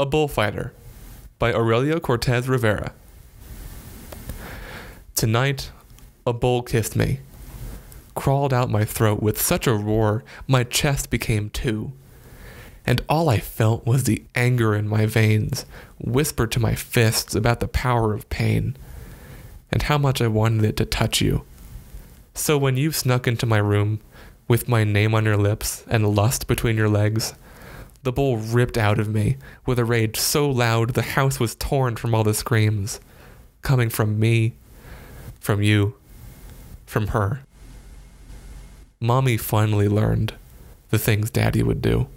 A Bullfighter by Aurelio Cortes Rivera. Tonight, a bull kissed me, crawled out my throat with such a roar my chest became two, and all I felt was the anger in my veins whisper to my fists about the power of pain, and how much I wanted it to touch you. So when you snuck into my room, with my name on your lips and lust between your legs, the bull ripped out of me with a rage so loud the house was torn from all the screams, coming from me, from you, from her. Mommy finally learned the things Daddy would do.